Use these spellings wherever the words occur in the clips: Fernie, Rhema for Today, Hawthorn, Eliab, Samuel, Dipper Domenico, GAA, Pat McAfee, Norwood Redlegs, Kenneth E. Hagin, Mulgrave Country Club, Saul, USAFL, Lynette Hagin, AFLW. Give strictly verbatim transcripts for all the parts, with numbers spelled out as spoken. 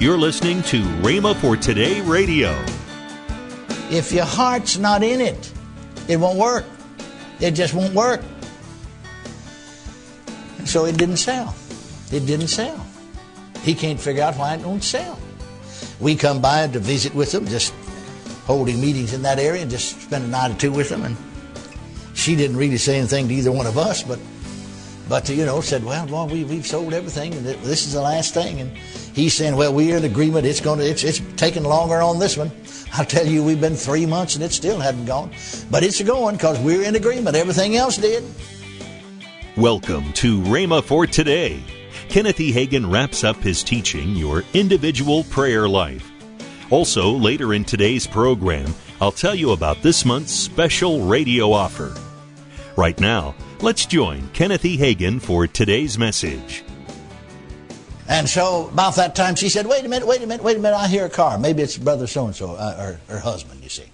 You're listening to Rhema for Today Radio. If your heart's not in it, it won't work. It just won't work. And so it didn't sell. It didn't sell. He can't figure out why it don't sell. We come by to visit with them, just holding meetings in that area, just spend a night or two with them. And she didn't really say anything to either one of us, but, but you know, said, well, Lord, we, we've sold everything, and this is the last thing. And he's saying, well, we're in agreement. It's going to, it's, it's taking longer on this one. I'll tell you, we've been three months, and it still hadn't gone. But it's going because we're in agreement. Everything else did. Welcome to Rhema for Today. Kenneth E. Hagin wraps up his teaching, Your Individual Prayer Life. Also, later in today's program, I'll tell you about this month's special radio offer. Right now, let's join Kenneth E. Hagin for today's message. And so, about that time, she said, wait a minute, wait a minute, wait a minute, I hear a car. Maybe it's brother so-and-so, uh, or her husband, you see.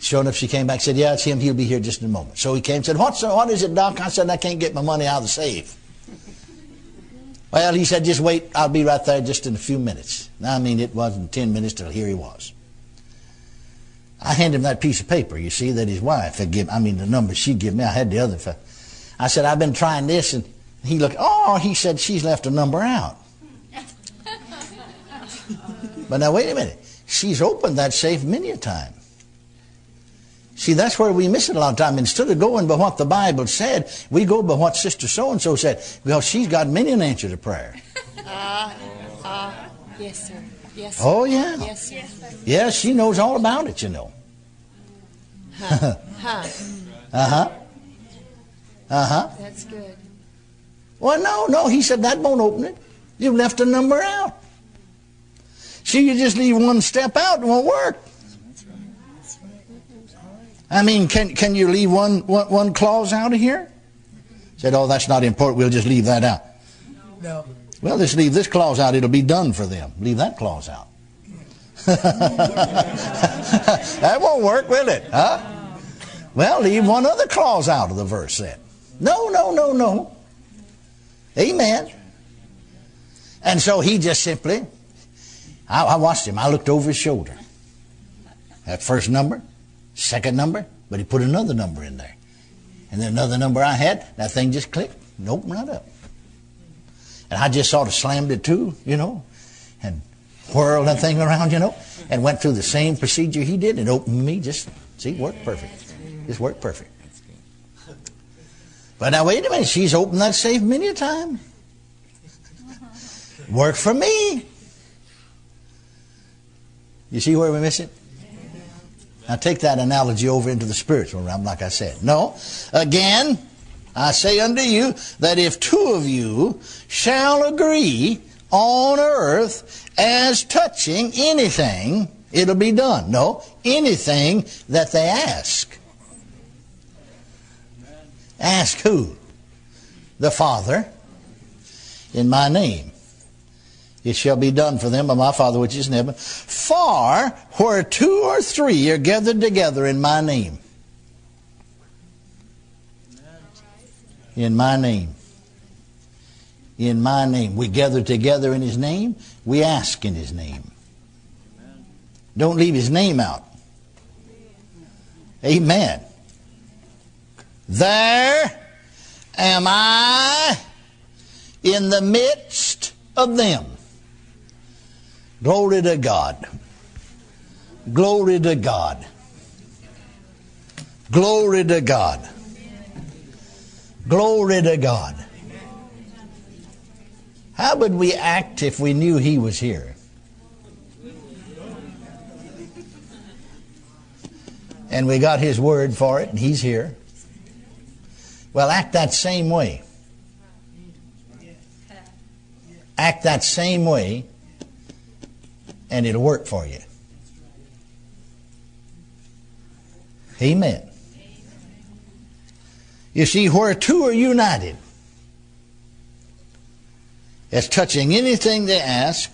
Sure enough, she came back and said, yeah, it's him, he'll be here just in a moment. So he came and said, What's, what is it, Doc? I said, I can't get my money out of the safe. Well, he said, just wait, I'll be right there just in a few minutes. I mean, it wasn't ten minutes till here he was. I handed him that piece of paper, you see, that his wife had given. I mean, the number she'd give me, I had the other. I said, I've been trying this, and he looked, oh, he said, she's left a number out. But now, wait a minute. She's opened that safe many a time. See, that's where we miss it a lot of time. Instead of going by what the Bible said, we go by what Sister So-and-so said. Well, she's got many an answer to prayer. Ah, uh, ah, uh, yes, sir. Yes, sir. Oh, yeah. Yes, sir. Yeah, she knows all about it, you know. Huh. Huh. Uh-huh. Uh-huh. That's good. Well, no, no. He said, that won't open it. You left a number out. See, you just leave one step out and it won't work. I mean, can can you leave one, one, one clause out of here? Said, oh, that's not important. We'll just leave that out. No. Well, just leave this clause out. It'll be done for them. Leave that clause out. That won't work, will it? Huh? Well, leave one other clause out of the verse then. No, no, no, no. Amen. And so he just simply, I, I watched him. I looked over his shoulder. That first number. Second number, but he put another number in there. And then another number I had, that thing just clicked and opened right up. And I just sort of slammed it to, you know, and whirled that thing around, you know, and went through the same procedure he did and opened me. Just, see, worked perfect. Just worked perfect. But now, wait a minute, she's opened that safe many a time. Worked for me. You see where we miss it? Now take that analogy over into the spiritual realm, like I said. No, again, I say unto you that if two of you shall agree on earth as touching anything, it'll be done. No, anything that they ask. Ask who? The Father in my name. It shall be done for them by my Father which is in heaven. For where two or three are gathered together in my name. In my name. In my name. We gather together in his name. We ask in his name. Don't leave his name out. Amen. There am I in the midst of them. Glory to God. Glory to God. Glory to God. Glory to God. How would we act if we knew he was here? And we got his word for it, and he's here. Well, act that same way. Act that same way. And it'll work for you. Amen. You see, where two are united, as touching anything they ask,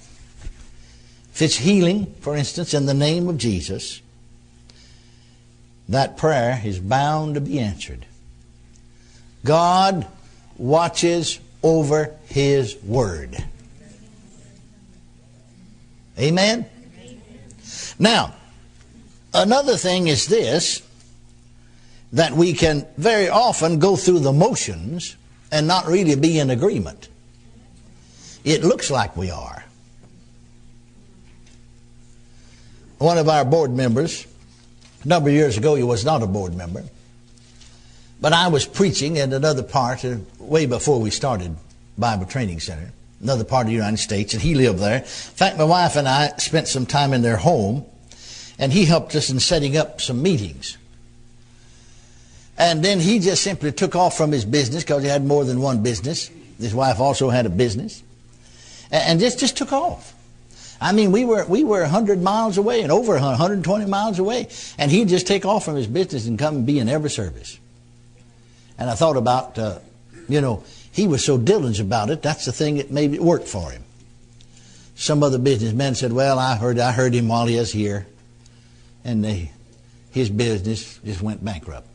if it's healing, for instance, in the name of Jesus, that prayer is bound to be answered. God watches over his word. Amen? Amen. Now, another thing is this, that we can very often go through the motions and not really be in agreement. It looks like we are. One of our board members, a number of years ago, he was not a board member, but I was preaching in another part, way before we started Bible Training Center, another part of the United States, and he lived there. In fact, my wife and I spent some time in their home, and he helped us in setting up some meetings. And then he just simply took off from his business, because he had more than one business. His wife also had a business. And just, just took off. I mean, we were we were one hundred miles away and over one hundred twenty miles away. And he'd just take off from his business and come and be in every service. And I thought about, uh, you know, he was so diligent about it. That's the thing that made it work for him. Some other businessman said, well, I heard I heard him while he was here. And they, his business just went bankrupt.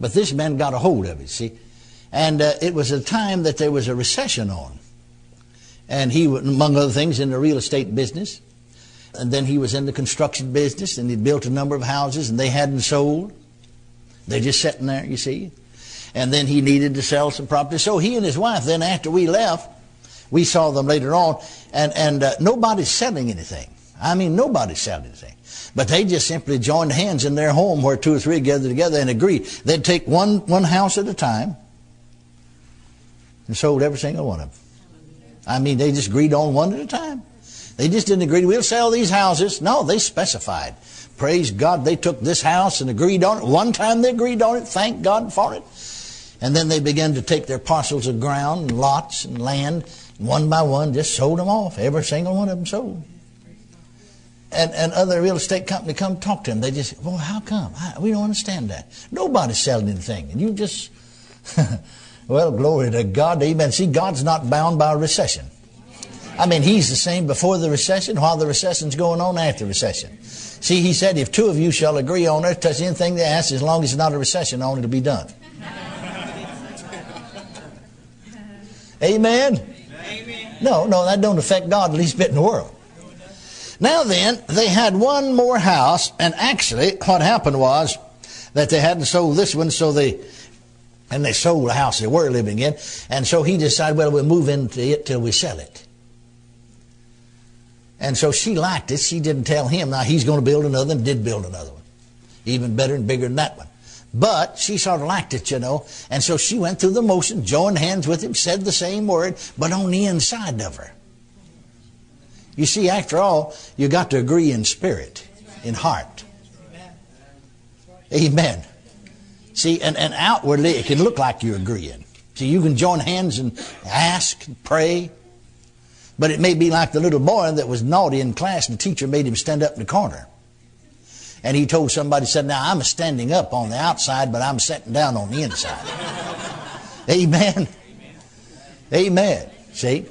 But this man got a hold of it, see. And uh, it was a time that there was a recession on. And he, among other things, in the real estate business. And then he was in the construction business, and he built a number of houses, and they hadn't sold. They're just sitting there, you see. And then he needed to sell some property. So he and his wife, then after we left, we saw them later on, and, and uh, nobody's selling anything. I mean, nobody's selling anything. But they just simply joined hands in their home where two or three gathered together and agreed. They'd take one, one house at a time and sold every single one of them. I mean, they just agreed on one at a time. They just didn't agree, we'll sell these houses. No, they specified. Praise God, they took this house and agreed on it. One time they agreed on it, thank God for it. And then they began to take their parcels of ground, and lots and land, and one by one, just sold them off. Every single one of them sold. And, and other real estate company come talk to him. They just, well, how come? I, we don't understand that. Nobody's selling anything. And you just, well, glory to God. Amen. See, God's not bound by a recession. I mean, he's the same before the recession, while the recession's going on, after recession. See, he said, if two of you shall agree on earth, touch anything they ask, as long as it's not a recession, on it'll be done. Amen? Amen? No, no, that don't affect God the least bit in the world. Now then, they had one more house, and actually what happened was that they hadn't sold this one, so they, and they sold the house they were living in, and so he decided, well, we'll move into it till we sell it. And so she liked it. She didn't tell him. Now he's going to build another, and did build another one, even better and bigger than that one. But she sort of liked it, you know, and so she went through the motion, joined hands with him, said the same word, but on the inside of her. You see, after all, you got to agree in spirit, in heart. Amen. See, and, and outwardly it can look like you're agreeing. See, you can join hands and ask and pray. But it may be like the little boy that was naughty in class and the teacher made him stand up in the corner. And he told somebody, said, now I'm standing up on the outside, but I'm sitting down on the inside. Amen. Amen. See?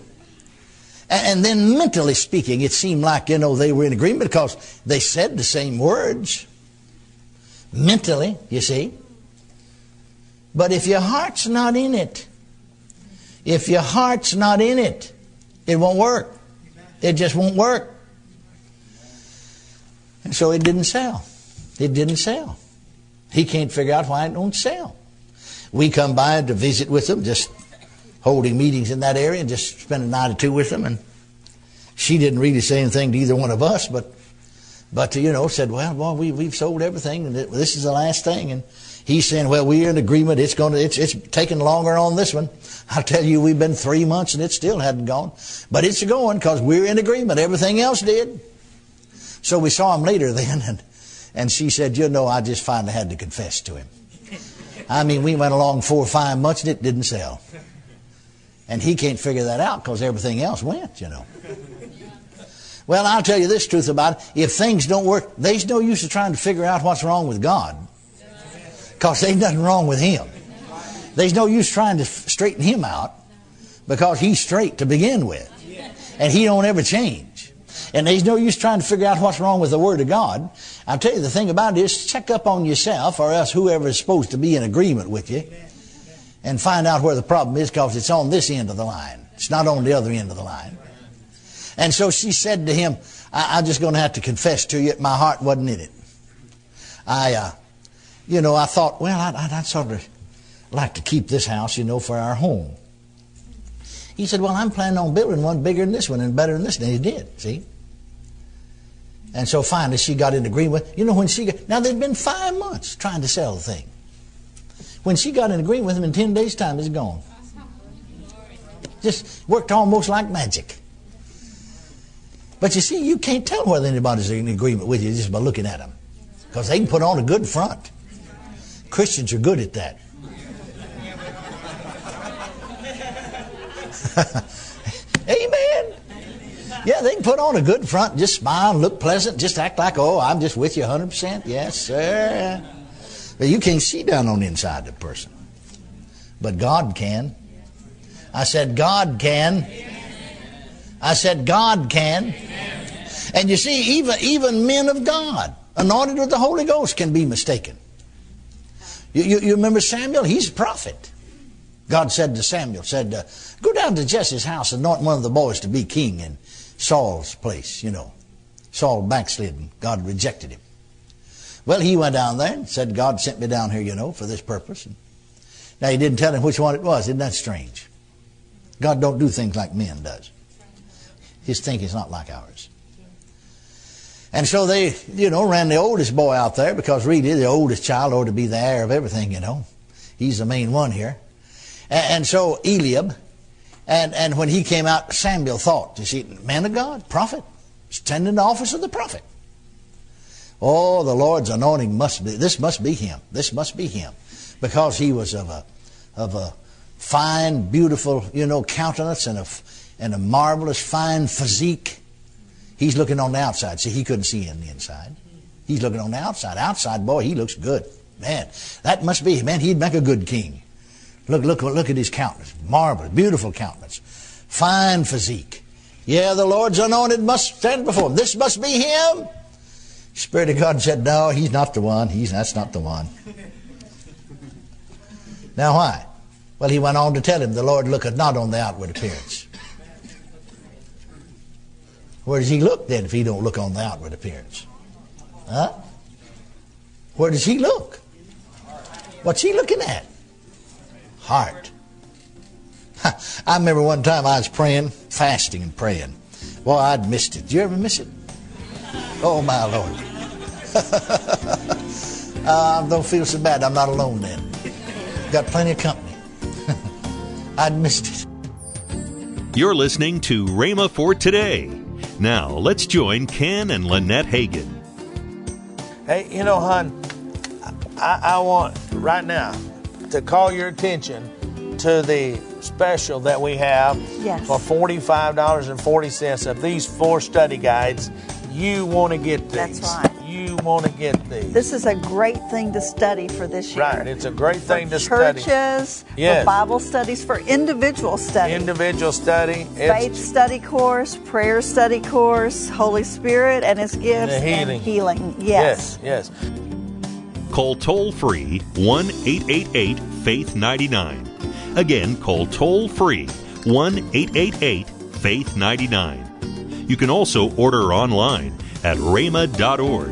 And then mentally speaking, it seemed like, you know, they were in agreement because they said the same words. Mentally, you see. But if your heart's not in it, if your heart's not in it, it won't work. It just won't work. And so it didn't sell. It didn't sell. He can't figure out why it don't sell. We come by to visit with them, just holding meetings in that area and just spent a night or two with them. And she didn't really say anything to either one of us, but, but you know, said, well, boy, we, we've sold everything, and this is the last thing. And he's saying, well, we're in agreement. It's going to, it's, it's taking longer on this one. I'll tell you, we've been three months and it still hadn't gone, but it's going because we're in agreement. Everything else did. So we saw him later then. And, and she said, you know, I just finally had to confess to him. I mean, we went along four or five months and it didn't sell. And he can't figure that out because everything else went, you know. Well, I'll tell you this truth about it. If things don't work, there's no use of trying to figure out what's wrong with God, because there's nothing wrong with him. There's no use trying to straighten him out because he's straight to begin with. And he don't ever change. And there's no use trying to figure out what's wrong with the Word of God. I'll tell you, the thing about it is check up on yourself or else whoever is supposed to be in agreement with you. And find out where the problem is because it's on this end of the line. It's not on the other end of the line. And so she said to him, I, I'm just going to have to confess to you, my heart wasn't in it. I, uh, you know, I thought, well, I'd, I'd, I'd sort of like to keep this house, you know, for our home. He said, well, I'm planning on building one bigger than this one and better than this one. And he did, see? And so finally she got into agreement. You know, when she got, now they'd been five months trying to sell the thing. When she got in agreement with him, in ten days' time, it's gone. Just worked almost like magic. But you see, you can't tell whether anybody's in agreement with you just by looking at them. Because they can put on a good front. Christians are good at that. Amen. Yeah, they can put on a good front, just smile, look pleasant, just act like, oh, I'm just with you one hundred percent. Yes, sir. But you can't see down on the inside of the person. But God can. I said, God can. I said, God can. And you see, even, even men of God, anointed with the Holy Ghost, can be mistaken. You, you, you remember Samuel? He's a prophet. God said to Samuel, said, uh, go down to Jesse's house and anoint one of the boys to be king in Saul's place, you know. Saul backslid and God rejected him. Well, he went down there and said, God sent me down here, you know, for this purpose. And now, he didn't tell him which one it was. Isn't that strange? God don't do things like men does. His thinking's not like ours. And so they, you know, ran the oldest boy out there because really the oldest child ought to be the heir of everything, you know. He's the main one here. And so Eliab, and, and when he came out, Samuel thought, you see, man of God, prophet, standing in the office of the prophet. Oh, the Lord's anointing must be, this must be him, this must be him. Because he was of a, of a fine, beautiful, you know, countenance and a, and a marvelous, fine physique. He's looking on the outside. See, he couldn't see on the inside. He's looking on the outside. Outside, boy, he looks good. Man, that must be, man, he'd make a good king. Look, look, look at his countenance. Marvelous, beautiful countenance. Fine physique. Yeah, the Lord's anointed must stand before him. This must be him. Spirit of God said, no, he's not the one. He's, that's not the one. Now why? Well, he went on to tell him, the Lord looketh not on the outward appearance. Where does he look then if he don't look on the outward appearance? Huh? Where does he look? What's he looking at? Heart. I remember one time I was praying, fasting and praying. Well, I'd missed it. Did you ever miss it? Oh, my Lord. I don't feel so bad. I'm not alone then. Got plenty of company. I'd missed it. You're listening to Rhema for Today. Now, let's join Ken and Lynette Hagin. Hey, you know, hon, I, I want right now to call your attention to the special that we have yes. for forty-five dollars and forty cents of these four study guides. You want to get these. That's right. You want to get these. This is a great thing to study for this year. Right, it's a great thing for to churches, study. Churches, yes. for Bible studies, for individual study. Individual study. Faith it's, study course, prayer study course, Holy Spirit and His gifts and healing. And healing. Yes, yes. yes. Call toll-free one eight eight eight, faith nine nine. Again, call toll-free one eight eight eight, faith nine nine. You can also order online at rhema dot org.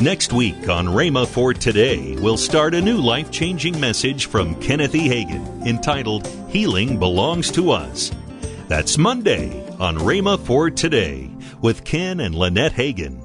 Next week on Rhema for Today, we'll start a new life-changing message from Kenneth E. Hagin entitled, Healing Belongs to Us. That's Monday on Rhema for Today with Ken and Lynette Hagin.